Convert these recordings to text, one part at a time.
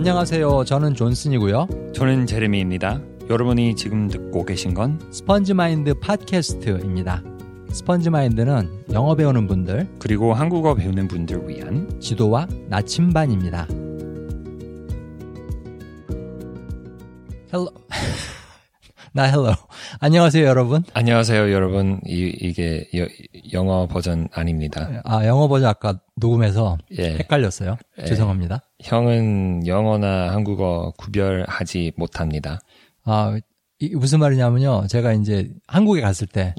안녕하세요. 저는 존슨이고요. 저는 제레미입니다. 여러분이 지금 듣고 계신 건 스펀지 마인드 팟캐스트입니다. 스펀지 마인드는 영어 배우는 분들 그리고 한국어 배우는 분들 위한 지도와 나침반입니다. 헬로 안녕하세요, 여러분. 안녕하세요, 여러분. 이게 영어 버전 아닙니다. 아, 영어 버전 아까 녹음해서 헷갈렸어요. 죄송합니다. 형은 영어나 한국어 구별하지 못합니다. 아, 이 무슨 말이냐면요. 제가 이제 한국에 갔을 때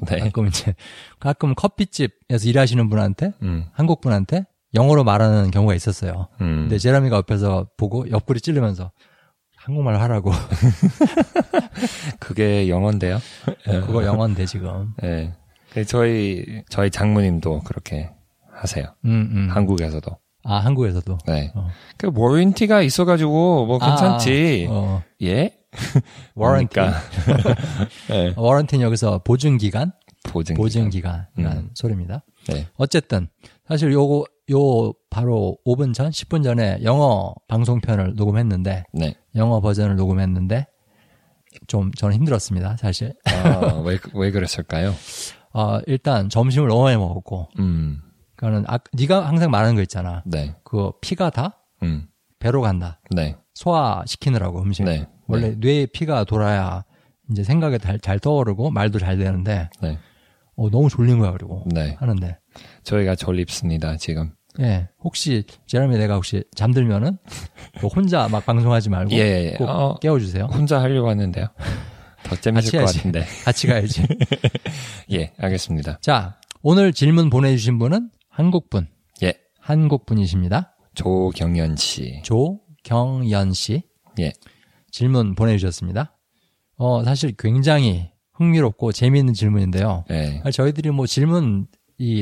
가끔 커피집에서 일하시는 분한테 한국 분한테 영어로 말하는 경우가 있었어요. 근데 제라미가 옆에서 보고 옆구리 찌르면서 한국말 하라고. 그게 영어인데요. 그거 영어인데 지금. 예. 네. 저희 장모님도 그렇게 하세요. 한국에서도. 아, 한국에서도. 네. 그 워런티가 있어가지고 뭐 괜찮지. 예. 워런티. 네. 워런티는 여기서 보증기간. 보증기간이라는 소리입니다. 네. 어쨌든 사실 요거 바로 5분 전, 10분 전에 영어 방송편을 녹음했는데 영어 버전을 녹음했는데 좀 저는 힘들었습니다, 사실. 아, 왜 그랬을까요? 일단 점심을 너무 많이 먹었고 그러니까는 네가 항상 말하는 거 있잖아. 네. 그 피가 다 배로 간다. 네. 소화시키느라고 음식. 네. 원래 뇌에 피가 돌아야 이제 생각이 잘 떠오르고 말도 잘 되는데 너무 졸린 거야 그리고 하는데. 저희가 졸립습니다 지금. 예, 혹시 제레미 내가 혹시 잠들면은 뭐 혼자 막 방송하지 말고 꼭 깨워주세요. 혼자 하려고 하는데요. 더 재밌을 것 같은데. 같이 가야지. 예, 알겠습니다. 자, 오늘 질문 보내주신 분은 한국분. 예, 한국분이십니다. 조경연 씨. 조경연 씨. 예, 질문 보내주셨습니다. 사실 굉장히 흥미롭고 재미있는 질문인데요. 예. 저희들이 뭐 질문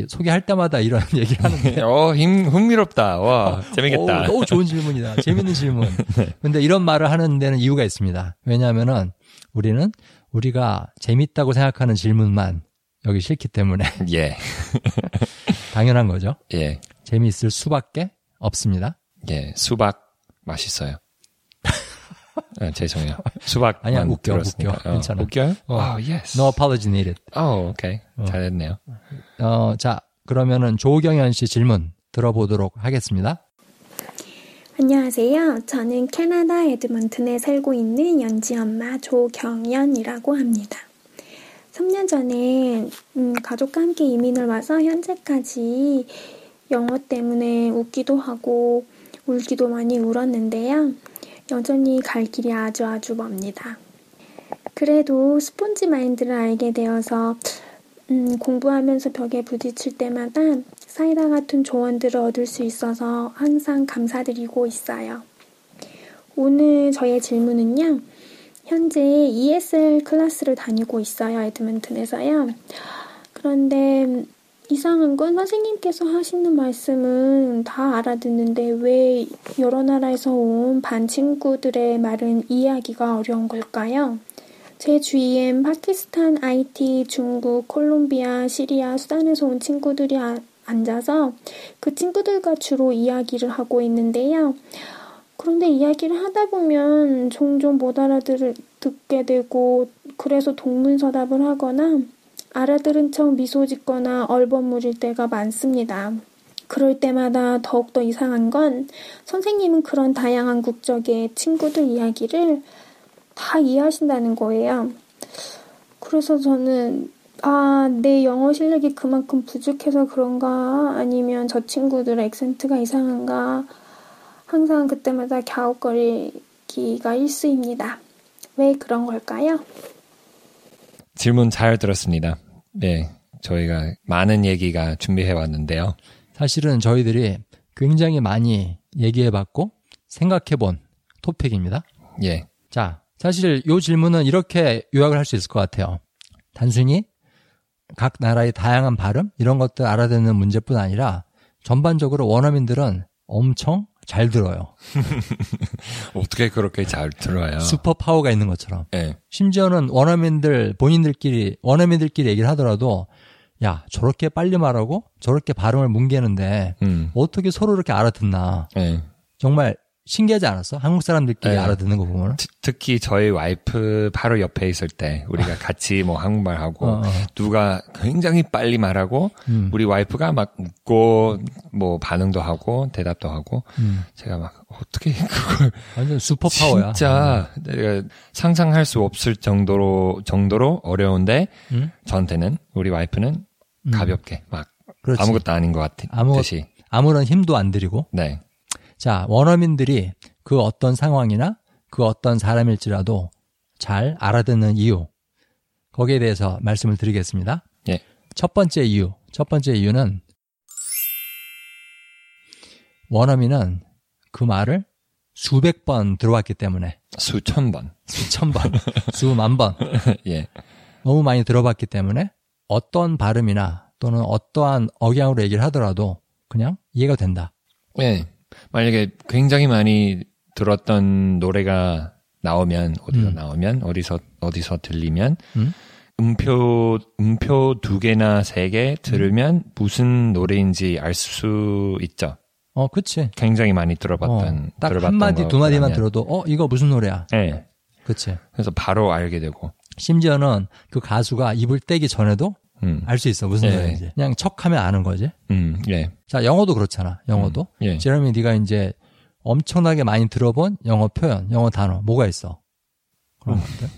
소개할 때마다 이런 얘기를 하는데. 흥미롭다. 와, 재밌겠다. 너무 좋은 질문이다. 재밌는 질문. 근데 이런 말을 하는 데는 이유가 있습니다. 왜냐하면은 우리는 우리가 재밌다고 생각하는 질문만 여기 싫기 때문에. 예. 당연한 거죠. 예. 재미있을 수밖에 없습니다. 예. 수박 맛있어요. 네, 죄송해요. 수박. 아니야, 웃겨. 괜찮아. 웃겨요? yes. No apology needed. 오케이. 잘했네요. 자, 그러면은 조경연 씨 질문 들어보도록 하겠습니다. 안녕하세요. 저는 캐나다 에드먼튼에 살고 있는 연지 엄마 조경연이라고 합니다. 3년 전에 가족과 함께 이민을 와서 현재까지 영어 때문에 웃기도 하고 울기도 많이 울었는데요. 여전히 갈 길이 아주 멉니다. 그래도 스폰지 마인드를 알게 되어서 공부하면서 벽에 부딪힐 때마다 사이다 같은 조언들을 얻을 수 있어서 항상 감사드리고 있어요. 오늘 저의 질문은요. 현재 ESL 클래스를 다니고 있어요. 에드먼튼에서요. 그런데 이상한 건 선생님께서 하시는 말씀은 다 알아듣는데 왜 여러 나라에서 온 반 친구들의 말은 이해하기가 어려운 걸까요? 제 주위엔 파키스탄, 하이티, 중국, 콜롬비아, 시리아, 수단에서 온 친구들이 앉아서 그 친구들과 주로 이야기를 하고 있는데요. 그런데 이야기를 하다 보면 종종 못 알아듣게 되고 그래서 동문서답을 하거나 알아들은 척 미소 짓거나 얼버무릴 때가 많습니다. 그럴 때마다 더욱더 이상한 건 선생님은 그런 다양한 국적의 친구들 이야기를 다 이해하신다는 거예요. 그래서 저는 내 영어 실력이 그만큼 부족해서 그런가 아니면 저 친구들의 액센트가 이상한가 항상 그때마다 갸웃거리기가 일쑤입니다. 왜 그런 걸까요? 질문 잘 들었습니다. 네, 저희가 많은 얘기가 준비해왔는데요. 사실은 저희들이 굉장히 많이 얘기해봤고 생각해본 토픽입니다. 예. 자, 사실 이 질문은 이렇게 요약을 할 수 있을 것 같아요. 단순히 각 나라의 다양한 발음 이런 것들 알아듣는 문제뿐 아니라 전반적으로 원어민들은 엄청 잘 들어요. 어떻게 그렇게 잘 들어요? 슈퍼 파워가 있는 것처럼. 네. 심지어는 원어민들끼리 얘기를 하더라도 야 저렇게 빨리 말하고 저렇게 발음을 뭉개는데 어떻게 서로 이렇게 알아듣나. 네. 정말 신기하지 않았어? 한국 사람들끼리 네. 알아듣는 거 보면? 특히 저희 와이프 바로 옆에 있을 때 우리가 같이 뭐 한국말하고 누가 굉장히 빨리 말하고 우리 와이프가 막 웃고 뭐 반응도 하고 대답도 하고 제가 막 어떻게 그걸 완전 슈퍼파워야. 진짜 내가 상상할 수 없을 정도로 어려운데 저한테는 우리 와이프는 가볍게 막 그렇지. 아무것도 아닌 것 같듯이 아무런 힘도 안 들이고 네. 자, 원어민들이 그 어떤 상황이나 그 어떤 사람일지라도 잘 알아듣는 이유. 거기에 대해서 말씀을 드리겠습니다. 예. 첫 번째 이유는 원어민은 그 말을 수백 번 들어왔기 때문에. 수천 번. 수만 번. 예. 너무 많이 들어봤기 때문에 어떤 발음이나 또는 어떠한 억양으로 얘기를 하더라도 그냥 이해가 된다. 예. 만약에 굉장히 많이 들었던 노래가 나오면 어디서 들리면 음표 두 개나 세 개 들으면 무슨 노래인지 알 수 있죠. 그렇지. 굉장히 많이 들어봤던 딱 한 마디 두 마디만 들어도 이거 무슨 노래야. 네, 그렇지. 그래서 바로 알게 되고 심지어는 그 가수가 입을 떼기 전에도 알 수 있어 무슨 노래인지 예. 그냥 척하면 아는 거지. 예. 자 영어도 그렇잖아. 영어도. 예. 제레미 네가 이제 엄청나게 많이 들어본 영어 표현, 영어 단어 뭐가 있어? 그런 것들.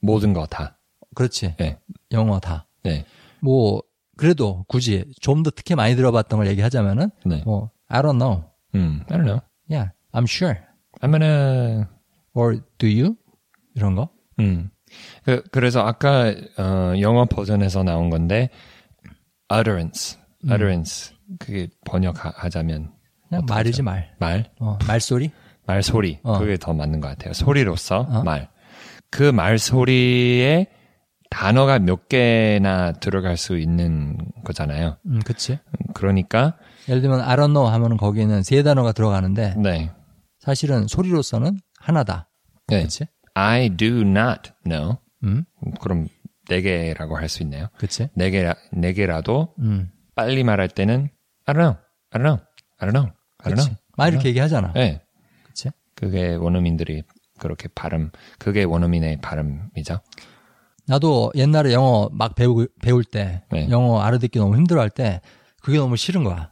모든 거 다. 그렇지. 예. 영어 다. 네. 뭐 그래도 굳이 좀 더 특히 많이 들어봤던 걸 얘기하자면은 네. 뭐 I don't know. I don't know. Yeah, I'm sure. I'm gonna or do you 이런 거. 그래서 아까 영어 버전에서 나온 건데 utterance 그게 번역하자면 그냥 말이지 말소리 그게 더 맞는 것 같아요. 소리로서 말 그 말소리에 단어가 몇 개나 들어갈 수 있는 거잖아요. 그렇지. 그러니까 예를 들면 I don't know 하면은 거기는 세 단어가 들어가는데 네. 사실은 소리로서는 하나다. 네. 그렇지. I do not know. 그럼 네 개라고 할 수 있네요. 그치? 네 개라도 빨리 말할 때는 I don't know. 막 이렇게 얘기하잖아. 네. 그치? 그게 원어민들이 그렇게 그게 원어민의 발음이죠. 나도 옛날에 영어 막 배울 때 네. 영어 알아듣기 너무 힘들어할 때 그게 너무 싫은 거야.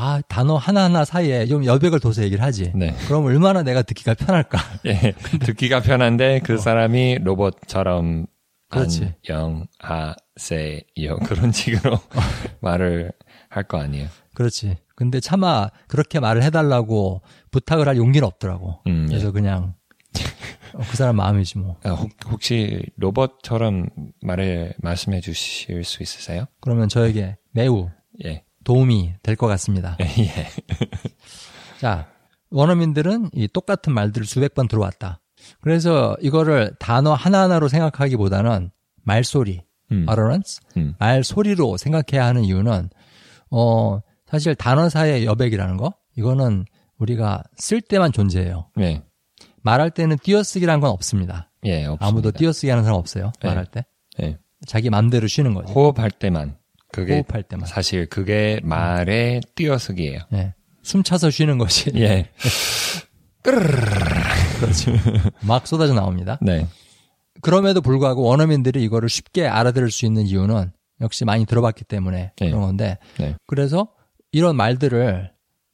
아, 단어 하나하나 사이에 좀 여백을 둬서 얘기를 하지. 네. 그럼 얼마나 내가 듣기가 편할까? 예. 듣기가 편한데 그 사람이 로봇처럼 안녕하세요. 그런 식으로 말을 할 거 아니에요. 그렇지. 근데 차마 그렇게 말을 해달라고 부탁을 할 용기는 없더라고. 그래서 예. 그냥 그 사람 마음이지 뭐. 아, 혹시 로봇처럼 말씀해 주실 수 있으세요? 그러면 저에게 매우. 예. 도움이 될 것 같습니다. 예. 자, 원어민들은 이 똑같은 말들을 수백 번 들어왔다. 그래서 이거를 단어 하나하나로 생각하기보다는 말소리, utterance, 말소리로 생각해야 하는 이유는 사실 단어 사이의 여백이라는 거, 이거는 우리가 쓸 때만 존재해요. 예. 말할 때는 띄어쓰기라는 건 없습니다. 예, 없습니다. 아무도 띄어쓰기 하는 사람 없어요. 예. 말할 때. 예. 자기 맘대로 쉬는 거지. 호흡할 때만. 호흡할 때만. 사실 그게 말의 띄어쓰기예요. 예. 숨 차서 쉬는 것이. 예. 그렇죠. 막 쏟아져 나옵니다. 네. 그럼에도 불구하고 원어민들이 이거를 쉽게 알아들을 수 있는 이유는 역시 많이 들어봤기 때문에 네. 그런 건데. 네. 그래서 이런 말들을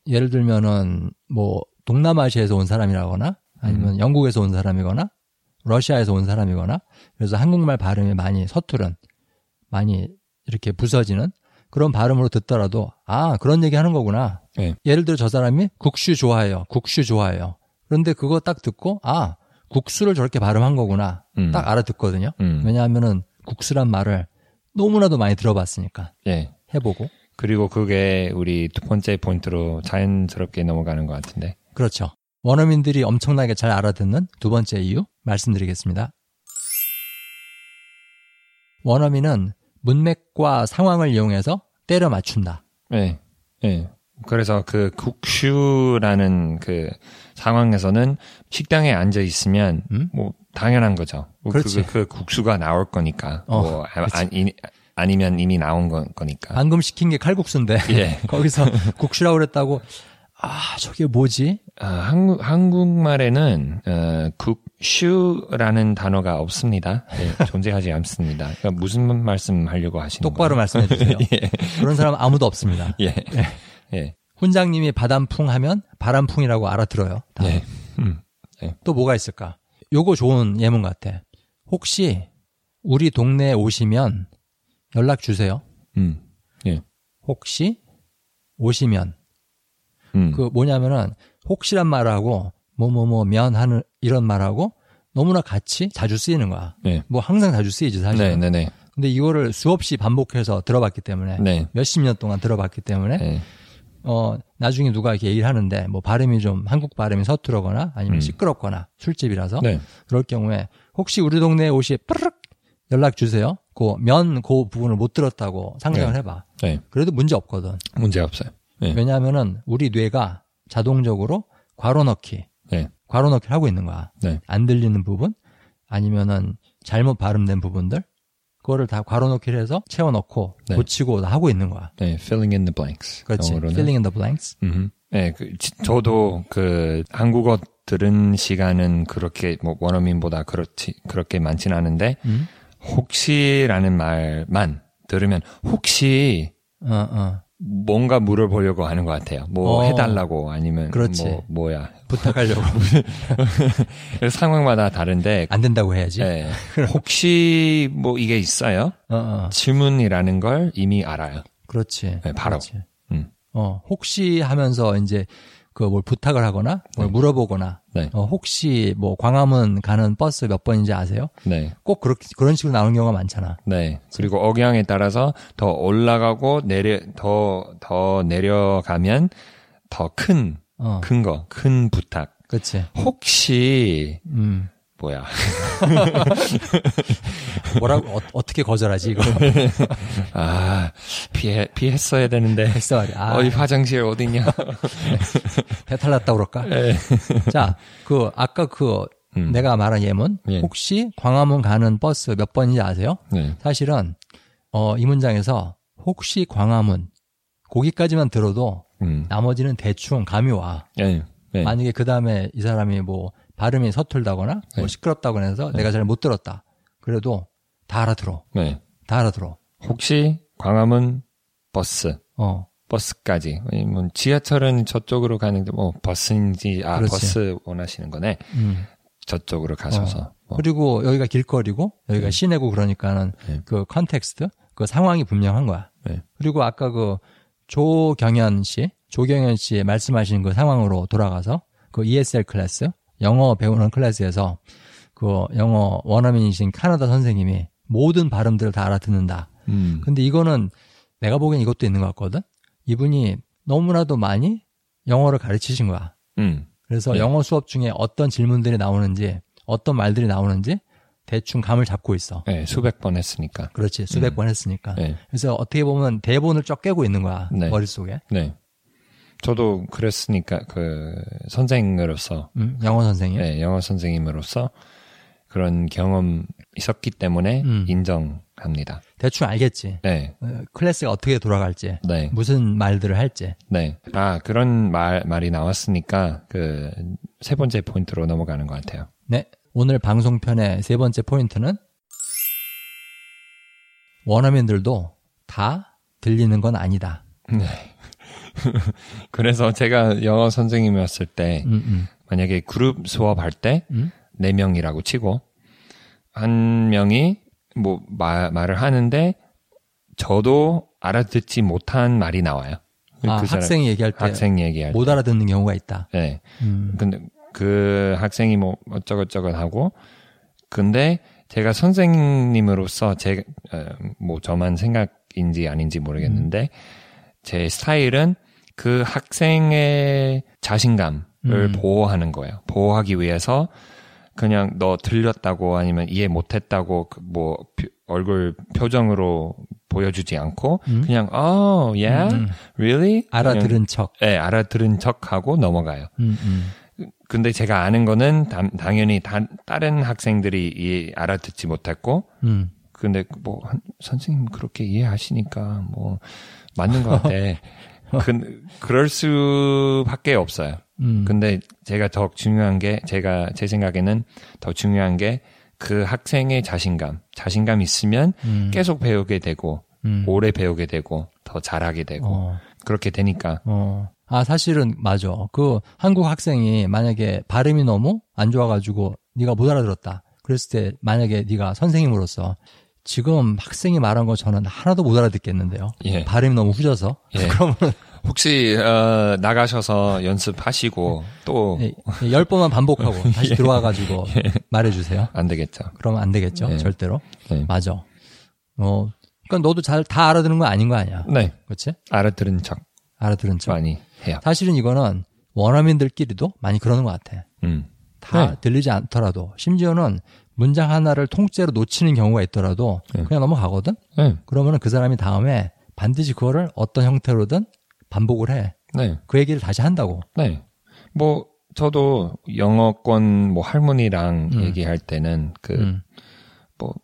예를 들면은 뭐 동남아시아에서 온 사람이라거나 아니면 영국에서 온 사람이거나 러시아에서 온 사람이거나 그래서 한국말 발음이 많이 서투른 많이 이렇게 부서지는 그런 발음으로 듣더라도 아 그런 얘기 하는 거구나. 네. 예를 들어 저 사람이 국슈 좋아해요. 그런데 그거 딱 듣고 아 국수를 저렇게 발음한 거구나. 딱 알아듣거든요. 왜냐하면은 국수란 말을 너무나도 많이 들어봤으니까. 네. 해보고. 그리고 그게 우리 두 번째 포인트로 자연스럽게 넘어가는 것 같은데. 그렇죠. 원어민들이 엄청나게 잘 알아듣는 두 번째 이유 말씀드리겠습니다. 원어민은 문맥과 상황을 이용해서 때려 맞춘다. 네, 네. 그래서 그 국슈라는 그 상황에서는 식당에 앉아 있으면 뭐 당연한 거죠. 그렇지. 그 국수가 나올 거니까. 뭐 아니면 이미 나온 거니까. 방금 시킨 게 칼국수인데. 예. 거기서 국슈라고 그랬다고 아, 저게 뭐지? 한국말에는 국슈라는 단어가 없습니다. 네, 존재하지 않습니다. 그러니까 무슨 말씀하려고 하시는 똑바로 거예요? 똑바로 말씀해 주세요. 예. 그런 사람 아무도 없습니다. 예. 예. 훈장님이 바람풍 하면 바람풍이라고 알아들어요. 예. 예. 또 뭐가 있을까? 요거 좋은 예문 같아. 혹시 우리 동네에 오시면 연락 주세요. 예. 혹시 오시면 그 뭐냐면은 혹시란 말하고 뭐뭐뭐면 하는 이런 말하고 너무나 같이 자주 쓰이는 거야. 네. 뭐 항상 자주 쓰이지 사실. 네, 네, 네. 근데 이거를 수없이 반복해서 들어봤기 때문에 네. 몇십 년 동안 들어봤기 때문에 네. 나중에 누가 이렇게 얘기를 하는데 뭐 발음이 좀 한국 발음이 서투르거나 아니면 시끄럽거나 술집이라서 네. 그럴 경우에 혹시 우리 동네에 오시 뿌르륵 연락 주세요. 그 면 그 부분을 못 들었다고 상상을 네. 해봐. 네. 그래도 문제 없거든. 문제 없어요. 네. 왜냐하면은 우리 뇌가 자동적으로 괄호 넣기, 네. 괄호 넣기를 하고 있는 거야. 네. 안 들리는 부분 아니면은 잘못 발음된 부분들 그거를 다 괄호 넣기를 해서 채워 넣고 네. 고치고 다 하고 있는 거야. 네, filling in the blanks. 그렇지. 영어로는. Filling in the blanks. 네, 저도 한국어 들은 시간은 그렇게 뭐 원어민보다 그렇게 많진 않은데 혹시라는 말만 들으면 혹시 뭔가 물어보려고 하는 것 같아요. 뭐 해달라고 아니면 그렇지. 뭐야 부탁하려고 상황마다 다른데 안 된다고 해야지. 네. 혹시 뭐 이게 있어요? 질문이라는 걸 이미 알아요. 그렇지. 네, 바로. 그렇지. 혹시 하면서 이제 뭘 부탁을 하거나 뭘 네. 물어보거나 네. 혹시 뭐 광화문 가는 버스 몇 번인지 아세요? 네. 꼭 그런 식으로 나오는 경우가 많잖아. 네. 그리고 억양에 따라서 더 올라가고 더 내려가면 더 큰 부탁. 그렇지. 혹시 뭐야? 뭐라고 어떻게 거절하지 이거? 아 피했어야 되는데. 했어 말이야. 어디 화장실 어디냐? 배탈 났다고 그럴까? 네. 자, 아까 내가 말한 예문 예. 혹시 광화문 가는 버스 몇 번인지 아세요? 네. 사실은 이 문장에서 혹시 광화문 거기까지만 들어도 나머지는 대충 감이 와. 예. 예. 만약에 그 다음에 이 사람이 뭐 발음이 서툴다거나 네. 뭐 시끄럽다거나 해서 네. 내가 잘 못 들었다. 그래도 다 알아들어. 네. 다 알아들어. 혹시 광화문 버스. 버스까지. 지하철은 저쪽으로 가는데 버스인지 그렇지. 버스 원하시는 거네. 저쪽으로 가셔서. 그리고 여기가 길거리고 여기가 시내고 그러니까는 컨텍스트 그 상황이 분명한 거야. 네. 그리고 아까 조경현 씨 말씀하신 그 상황으로 돌아가서 ESL 클래스 영어 배우는 클래스에서 영어 원어민이신 캐나다 선생님이 모든 발음들을 다 알아듣는다. 근데 이거는 내가 보기엔 이것도 있는 것 같거든. 이분이 너무나도 많이 영어를 가르치신 거야. 그래서 네. 영어 수업 중에 어떤 질문들이 나오는지 어떤 말들이 나오는지 대충 감을 잡고 있어. 네, 수백 번 했으니까. 그렇지. 수백 번 했으니까. 네. 그래서 어떻게 보면 대본을 쫙 깨고 있는 거야. 네. 머릿속에. 네. 저도 그랬으니까 선생으로서 영어 선생님, 네, 영어 선생님으로서 그런 경험 있었기 때문에 인정합니다. 대충 알겠지. 네, 클래스가 어떻게 돌아갈지, 네, 무슨 말들을 할지. 네, 그런 말이 나왔으니까 세 번째 포인트로 넘어가는 것 같아요. 네, 오늘 방송편의 세 번째 포인트는 원어민들도 다 들리는 건 아니다. 네. 그래서 제가 영어 선생님이었을 때 만약에 그룹 수업할 때 4명이라고 치고 한 명이 말을 하는데 저도 알아듣지 못한 말이 나와요. 학생이 얘기할 때 못 알아듣는 경우가 있다. 네. 근데 그 학생이 어쩌고저쩌고 하고 근데 제가 선생님으로서 저만 생각인지 아닌지 모르겠는데 제 스타일은 그 학생의 자신감을 보호하는 거예요. 보호하기 위해서 그냥 너 들렸다고 아니면 이해 못했다고 얼굴 표정으로 보여주지 않고 그냥 yeah, really? 알아들은 척. 네, 알아들은 척하고 넘어가요. 근데 제가 아는 거는 당연히 다른 학생들이 알아듣지 못했고 근데 선생님 그렇게 이해하시니까 맞는 것 같아. 그럴 수밖에 없어요. 근데 제가 더 중요한 게, 제 생각에는 더 중요한 게 그 학생의 자신감 있으면 계속 배우게 되고, 오래 배우게 되고, 더 잘하게 되고, 그렇게 되니까. 아, 사실은 맞아. 그 한국 학생이 만약에 발음이 너무 안 좋아가지고 네가 못 알아들었다. 그랬을 때 만약에 네가 선생님으로서 지금 학생이 말한 거 저는 하나도 못 알아듣겠는데요. 예. 발음이 너무 후져서. 예. 그러면 혹시 나가셔서 연습하시고 또 10번만 반복하고 다시 예. 들어와가지고 예. 말해주세요. 안 되겠죠. 그러면 안 되겠죠. 예. 절대로. 예. 맞아. 그러니까 너도 잘 다 알아들은 거 아닌 거 아니야. 네. 그렇지? 알아들은 척. 많이 해요. 사실은 이거는 원어민들끼리도 많이 그러는 것 같아. 다 네. 들리지 않더라도 심지어는 문장 하나를 통째로 놓치는 경우가 있더라도 네. 그냥 넘어가거든. 네. 그러면은 그 사람이 다음에 반드시 그거를 어떤 형태로든 반복을 해. 네. 그 얘기를 다시 한다고. 네. 뭐 저도 영어권 뭐 할머니랑 얘기할 때는 그뭐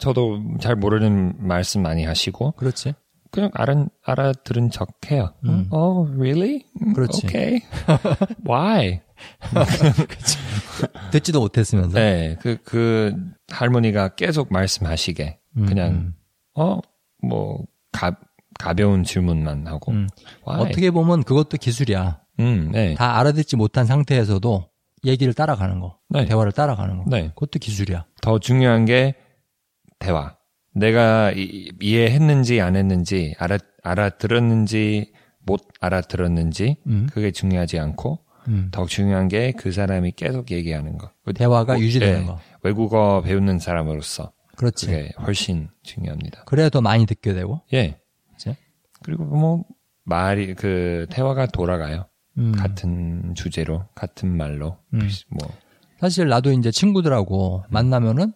저도 잘 모르는 말씀 많이 하시고. 그렇지. 그냥 알아들은 척 해요. Oh, really? 그렇지. Okay. Why? 그치. 듣지도 못했으면서. 네, 그 할머니가 계속 말씀하시게 그냥 뭐 가벼운 질문만 하고. 어떻게 보면 그것도 기술이야. 네. 다 알아듣지 못한 상태에서도 얘기를 따라가는 거, 네. 대화를 따라가는 거. 네. 그것도 기술이야. 더 중요한 게 대화. 내가 이해했는지 안 했는지 알아들었는지 못 알아들었는지 그게 중요하지 않고. 더 중요한 게 그 사람이 계속 얘기하는 거. 대화가 유지되는 네. 거. 외국어 배우는 사람으로서. 그렇지. 그게 훨씬 중요합니다. 그래야 더 많이 듣게 되고. 예. 그치? 그리고 뭐, 말이, 대화가 돌아가요. 같은 주제로, 같은 말로. 뭐. 사실 나도 이제 친구들하고 만나면은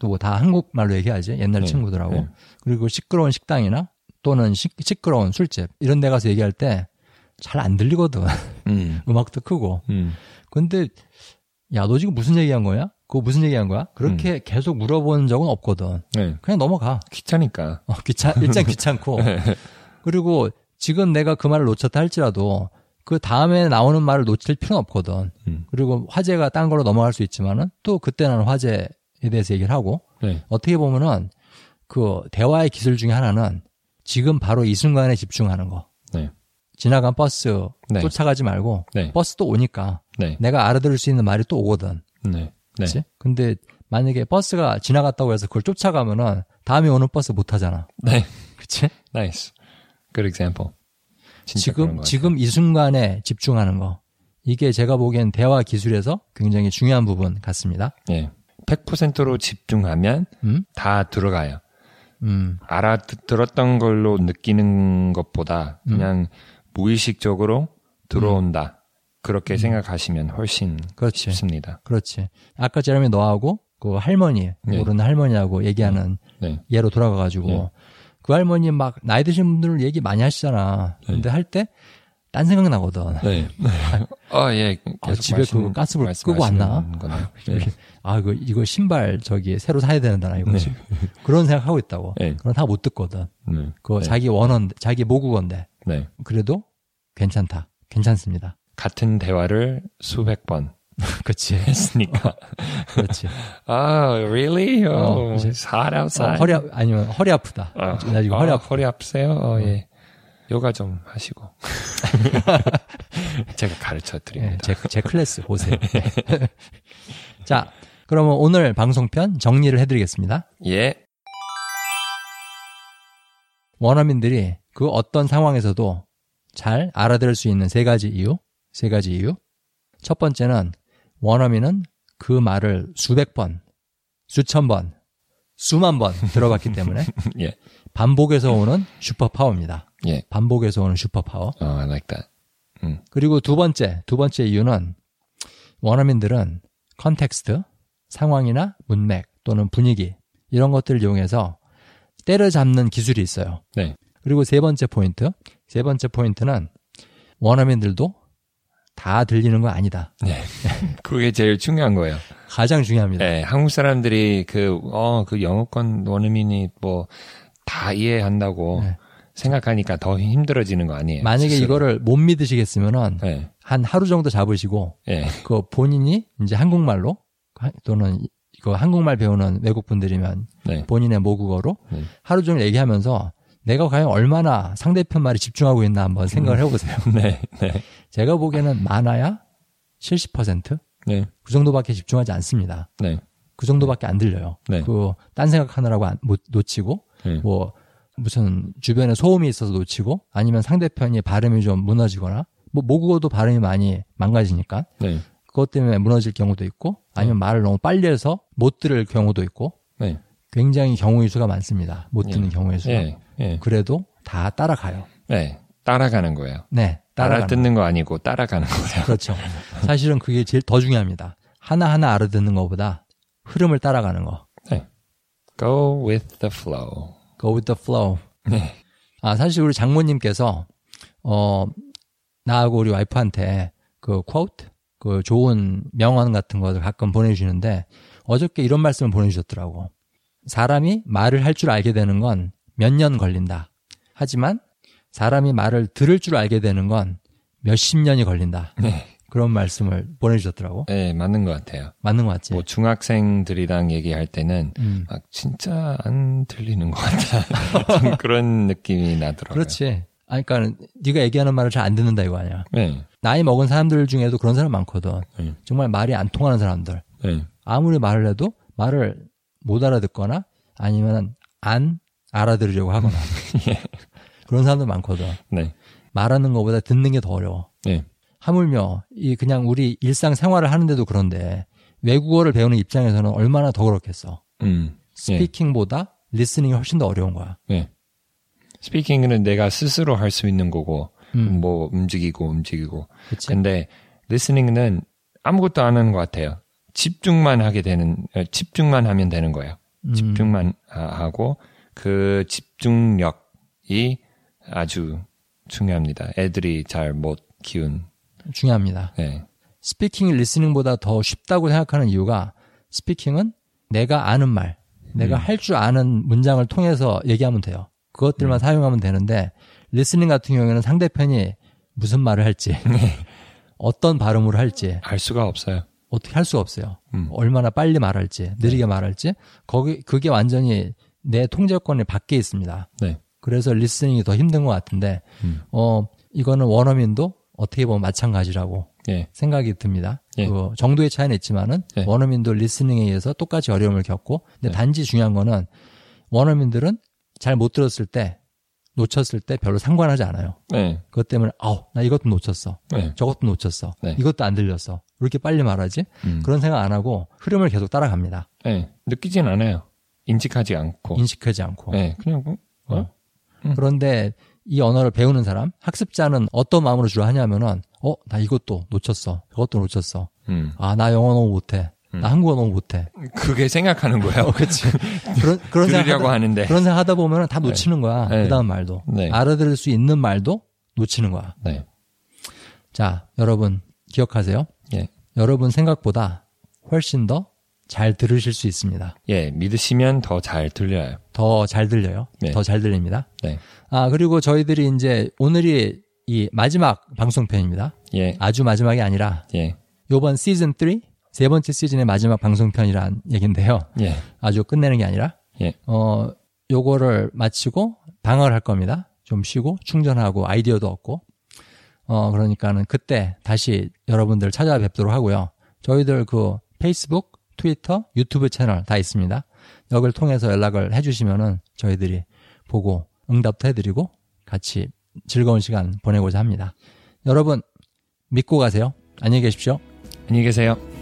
또 뭐 다 한국말로 얘기하지. 옛날 네. 친구들하고. 네. 그리고 시끄러운 식당이나 또는 시끄러운 술집 이런 데 가서 얘기할 때 잘 안 들리거든. 음악도 크고. 근데, 야, 너 지금 무슨 얘기한 거야? 그거 무슨 얘기한 거야? 그렇게 계속 물어본 적은 없거든. 네. 그냥 넘어가. 귀찮으니까. 일단 귀찮고. 네. 그리고 지금 내가 그 말을 놓쳤다 할지라도 그 다음에 나오는 말을 놓칠 필요는 없거든. 그리고 화제가 딴 걸로 넘어갈 수 있지만은 또 그때 나는 화제에 대해서 얘기를 하고. 네. 어떻게 보면은 그 대화의 기술 중에 하나는 지금 바로 이 순간에 집중하는 거. 네. 지나간 버스 네. 쫓아가지 말고 네. 버스 또 오니까 네. 내가 알아들을 수 있는 말이 또 오거든. 네. 그렇지? 네. 근데 만약에 버스가 지나갔다고 해서 그걸 쫓아가면은 다음에 오는 버스 못 타잖아. 네. 그렇지? 나이스. Good example. 지금 이 순간에 집중하는 거. 이게 제가 보기엔 대화 기술에서 굉장히 중요한 부분 같습니다. 네. 100%로 집중하면 다 들어가요. 알아들었던 걸로 느끼는 것보다 그냥 무의식적으로 들어온다. 그렇게 생각하시면 훨씬 그렇지. 쉽습니다. 그렇지. 아까 제레미 너하고 그 할머니, 네. 모르는 할머니하고 얘기하는 네. 예로 돌아가가지고 네. 그 할머니 막 나이 드신 분들 얘기 많이 하시잖아. 네. 근데 할 때 딴 생각 나거든. 네. 예. 집에 그 가스불 끄고 왔나? 네. 이거 신발 새로 사야 되는구나 이거. 네. 그런 생각하고 있다고. 네. 그럼 다 못 듣거든. 네. 그거 네. 자기 모국어인데. 네. 그래도 괜찮습니다. 같은 대화를 수백 번. 그렇지. 했으니까. 그렇지. really? It's hot outside. 허리 아프다. 나 지금 허리 아프세요? 예. 요가 좀 하시고. 제가 가르쳐 드립니다. 네, 제 클래스 보세요. 자, 그러면 오늘 방송편 정리를 해드리겠습니다. 예. 원어민들이 그 어떤 상황에서도 잘 알아들을 수 있는 세 가지 이유. 첫 번째는 원어민은 그 말을 수백 번, 수천 번, 수만 번 들어봤기 때문에 예. 반복에서 오는 슈퍼파워입니다. 예. 반복에서 오는 슈퍼파워. I like that. 그리고 두 번째 이유는 원어민들은 컨텍스트, 상황이나 문맥 또는 분위기 이런 것들을 이용해서 때려잡는 기술이 있어요. 네. 그리고 세 번째 포인트는 원어민들도 다 들리는 거 아니다. 네. 그게 제일 중요한 거예요. 가장 중요합니다. 네. 한국 사람들이 그 영어권 원어민이 뭐 다 이해한다고 네. 생각하니까 더 힘들어지는 거 아니에요? 만약에 스스로. 이거를 못 믿으시겠으면은 네. 한 하루 정도 잡으시고 네. 그 본인이 이제 한국말로 또는 이거 한국말 배우는 외국분들이면 네. 본인의 모국어로 네. 하루 종일 얘기하면서 내가 과연 얼마나 상대편 말에 집중하고 있나 한번 생각을 해보세요. 네. 네. 제가 보기에는 많아야 70%? 네. 그 정도밖에 집중하지 않습니다. 네. 그 정도밖에 안 들려요. 네. 그 딴 생각하느라고 못 놓치고 네. 뭐 무슨 주변에 소음이 있어서 놓치고 아니면 상대편이 발음이 좀 무너지거나 뭐 모국어도 발음이 많이 망가지니까 네. 그것 때문에 무너질 경우도 있고 아니면 말을 너무 빨리 해서 못 들을 경우도 있고 네. 굉장히 경우의 수가 많습니다. 못 듣는 예. 경우의 수가. 예. 예. 그래도 다 따라가요. 네. 따라가는 거예요. 네. 따라 듣는 거 아니고 따라가는 거예요. 그렇죠. 사실은 그게 제일 더 중요합니다. 하나하나 알아듣는 것보다 흐름을 따라가는 거. 네. Go with the flow. Go with the flow. 네. 아, 사실 우리 장모님께서 나하고 우리 와이프한테 그 quote, 그 좋은 명언 같은 것을 가끔 보내주시는데 어저께 이런 말씀을 보내주셨더라고. 사람이 말을 할 줄 알게 되는 건 몇 년 걸린다. 하지만 사람이 말을 들을 줄 알게 되는 건 몇십 년이 걸린다. 네. 그런 말씀을 보내주셨더라고. 네, 맞는 것 같아요. 맞는 것 같지? 뭐 중학생들이랑 얘기할 때는 막 진짜 안 들리는 것 같다. 그런 느낌이 나더라고요. 그렇지. 아니, 그러니까 네가 얘기하는 말을 잘 안 듣는다 이거 아니야. 네. 나이 먹은 사람들 중에도 그런 사람 많거든. 네. 정말 말이 안 통하는 사람들. 네. 아무리 말을 해도 말을 못 알아듣거나 아니면 안 알아들으려고 하거나. 예. 그런 사람도 많거든. 네. 말하는 것보다 듣는 게 더 어려워. 네. 하물며 이 그냥 우리 일상 생활을 하는데도 그런데 외국어를 배우는 입장에서는 얼마나 더 그렇겠어. 스피킹보다 예. 리스닝이 훨씬 더 어려운 거야. 네. 스피킹은 내가 스스로 할 수 있는 거고 뭐 움직이고. 그치? 근데 리스닝은 아무것도 안 하는 것 같아요. 집중만 하면 되는 거예요. 집중만 하고 그 집중력이 아주 중요합니다. 애들이 잘 못 키운. 중요합니다. 네. 스피킹이 리스닝보다 더 쉽다고 생각하는 이유가 스피킹은 내가 아는 말, 내가 할 줄 아는 문장을 통해서 얘기하면 돼요. 그것들만 사용하면 되는데 리스닝 같은 경우에는 상대편이 무슨 말을 할지, 어떤 발음으로 할지 알 수가 없어요. 어떻게 할 수가 없어요. 얼마나 빨리 말할지, 느리게 네. 말할지, 그게 완전히 내 통제권이 밖에 있습니다. 네. 그래서 리스닝이 더 힘든 것 같은데, 이거는 원어민도 어떻게 보면 마찬가지라고 예. 생각이 듭니다. 예. 그 정도의 차이는 있지만은, 예. 원어민도 리스닝에 의해서 똑같이 어려움을 겪고, 근데 예. 단지 중요한 거는, 원어민들은 잘 못 들었을 때, 놓쳤을 때 별로 상관하지 않아요. 네. 그것 때문에 나 이것도 놓쳤어. 네. 저것도 놓쳤어. 네. 이것도 안 들렸어. 왜 이렇게 빨리 말하지? 그런 생각 안 하고 흐름을 계속 따라갑니다. 네. 느끼진 않아요. 인식하지 않고. 네. 그냥 그런데 이 언어를 배우는 사람, 학습자는 어떤 마음으로 주로 하냐면은 나 이것도 놓쳤어. 저것도 놓쳤어. 나 영어 너무 못해. 나 한국어 너무 못해. 그게 생각하는 거예요. 그렇지. 그런 들으려고 하는데. 그런 생각 하다 보면 다 놓치는 거야. 네. 그다음 말도. 네. 알아들을 수 있는 말도 놓치는 거야. 네. 자, 여러분 기억하세요. 예. 여러분 생각보다 훨씬 더 잘 들으실 수 있습니다. 예, 믿으시면 더 잘 들려요. 더 잘 들려요. 네. 더 잘 들립니다. 네. 아, 그리고 저희들이 이제 오늘이 이 마지막 방송편입니다. 예. 아주 마지막이 아니라 예. 요번 시즌 3 세 번째 시즌의 마지막 방송편이란 얘긴데요. 예. 아주 끝내는 게 아니라, 예. 요거를 마치고 방학을 할 겁니다. 좀 쉬고, 충전하고, 아이디어도 얻고. 그러니까는 그때 다시 여러분들 찾아뵙도록 하고요. 저희들 그 페이스북, 트위터, 유튜브 채널 다 있습니다. 여기를 통해서 연락을 해주시면은 저희들이 보고 응답도 해드리고 같이 즐거운 시간 보내고자 합니다. 여러분, 믿고 가세요. 안녕히 계십시오. 안녕히 계세요.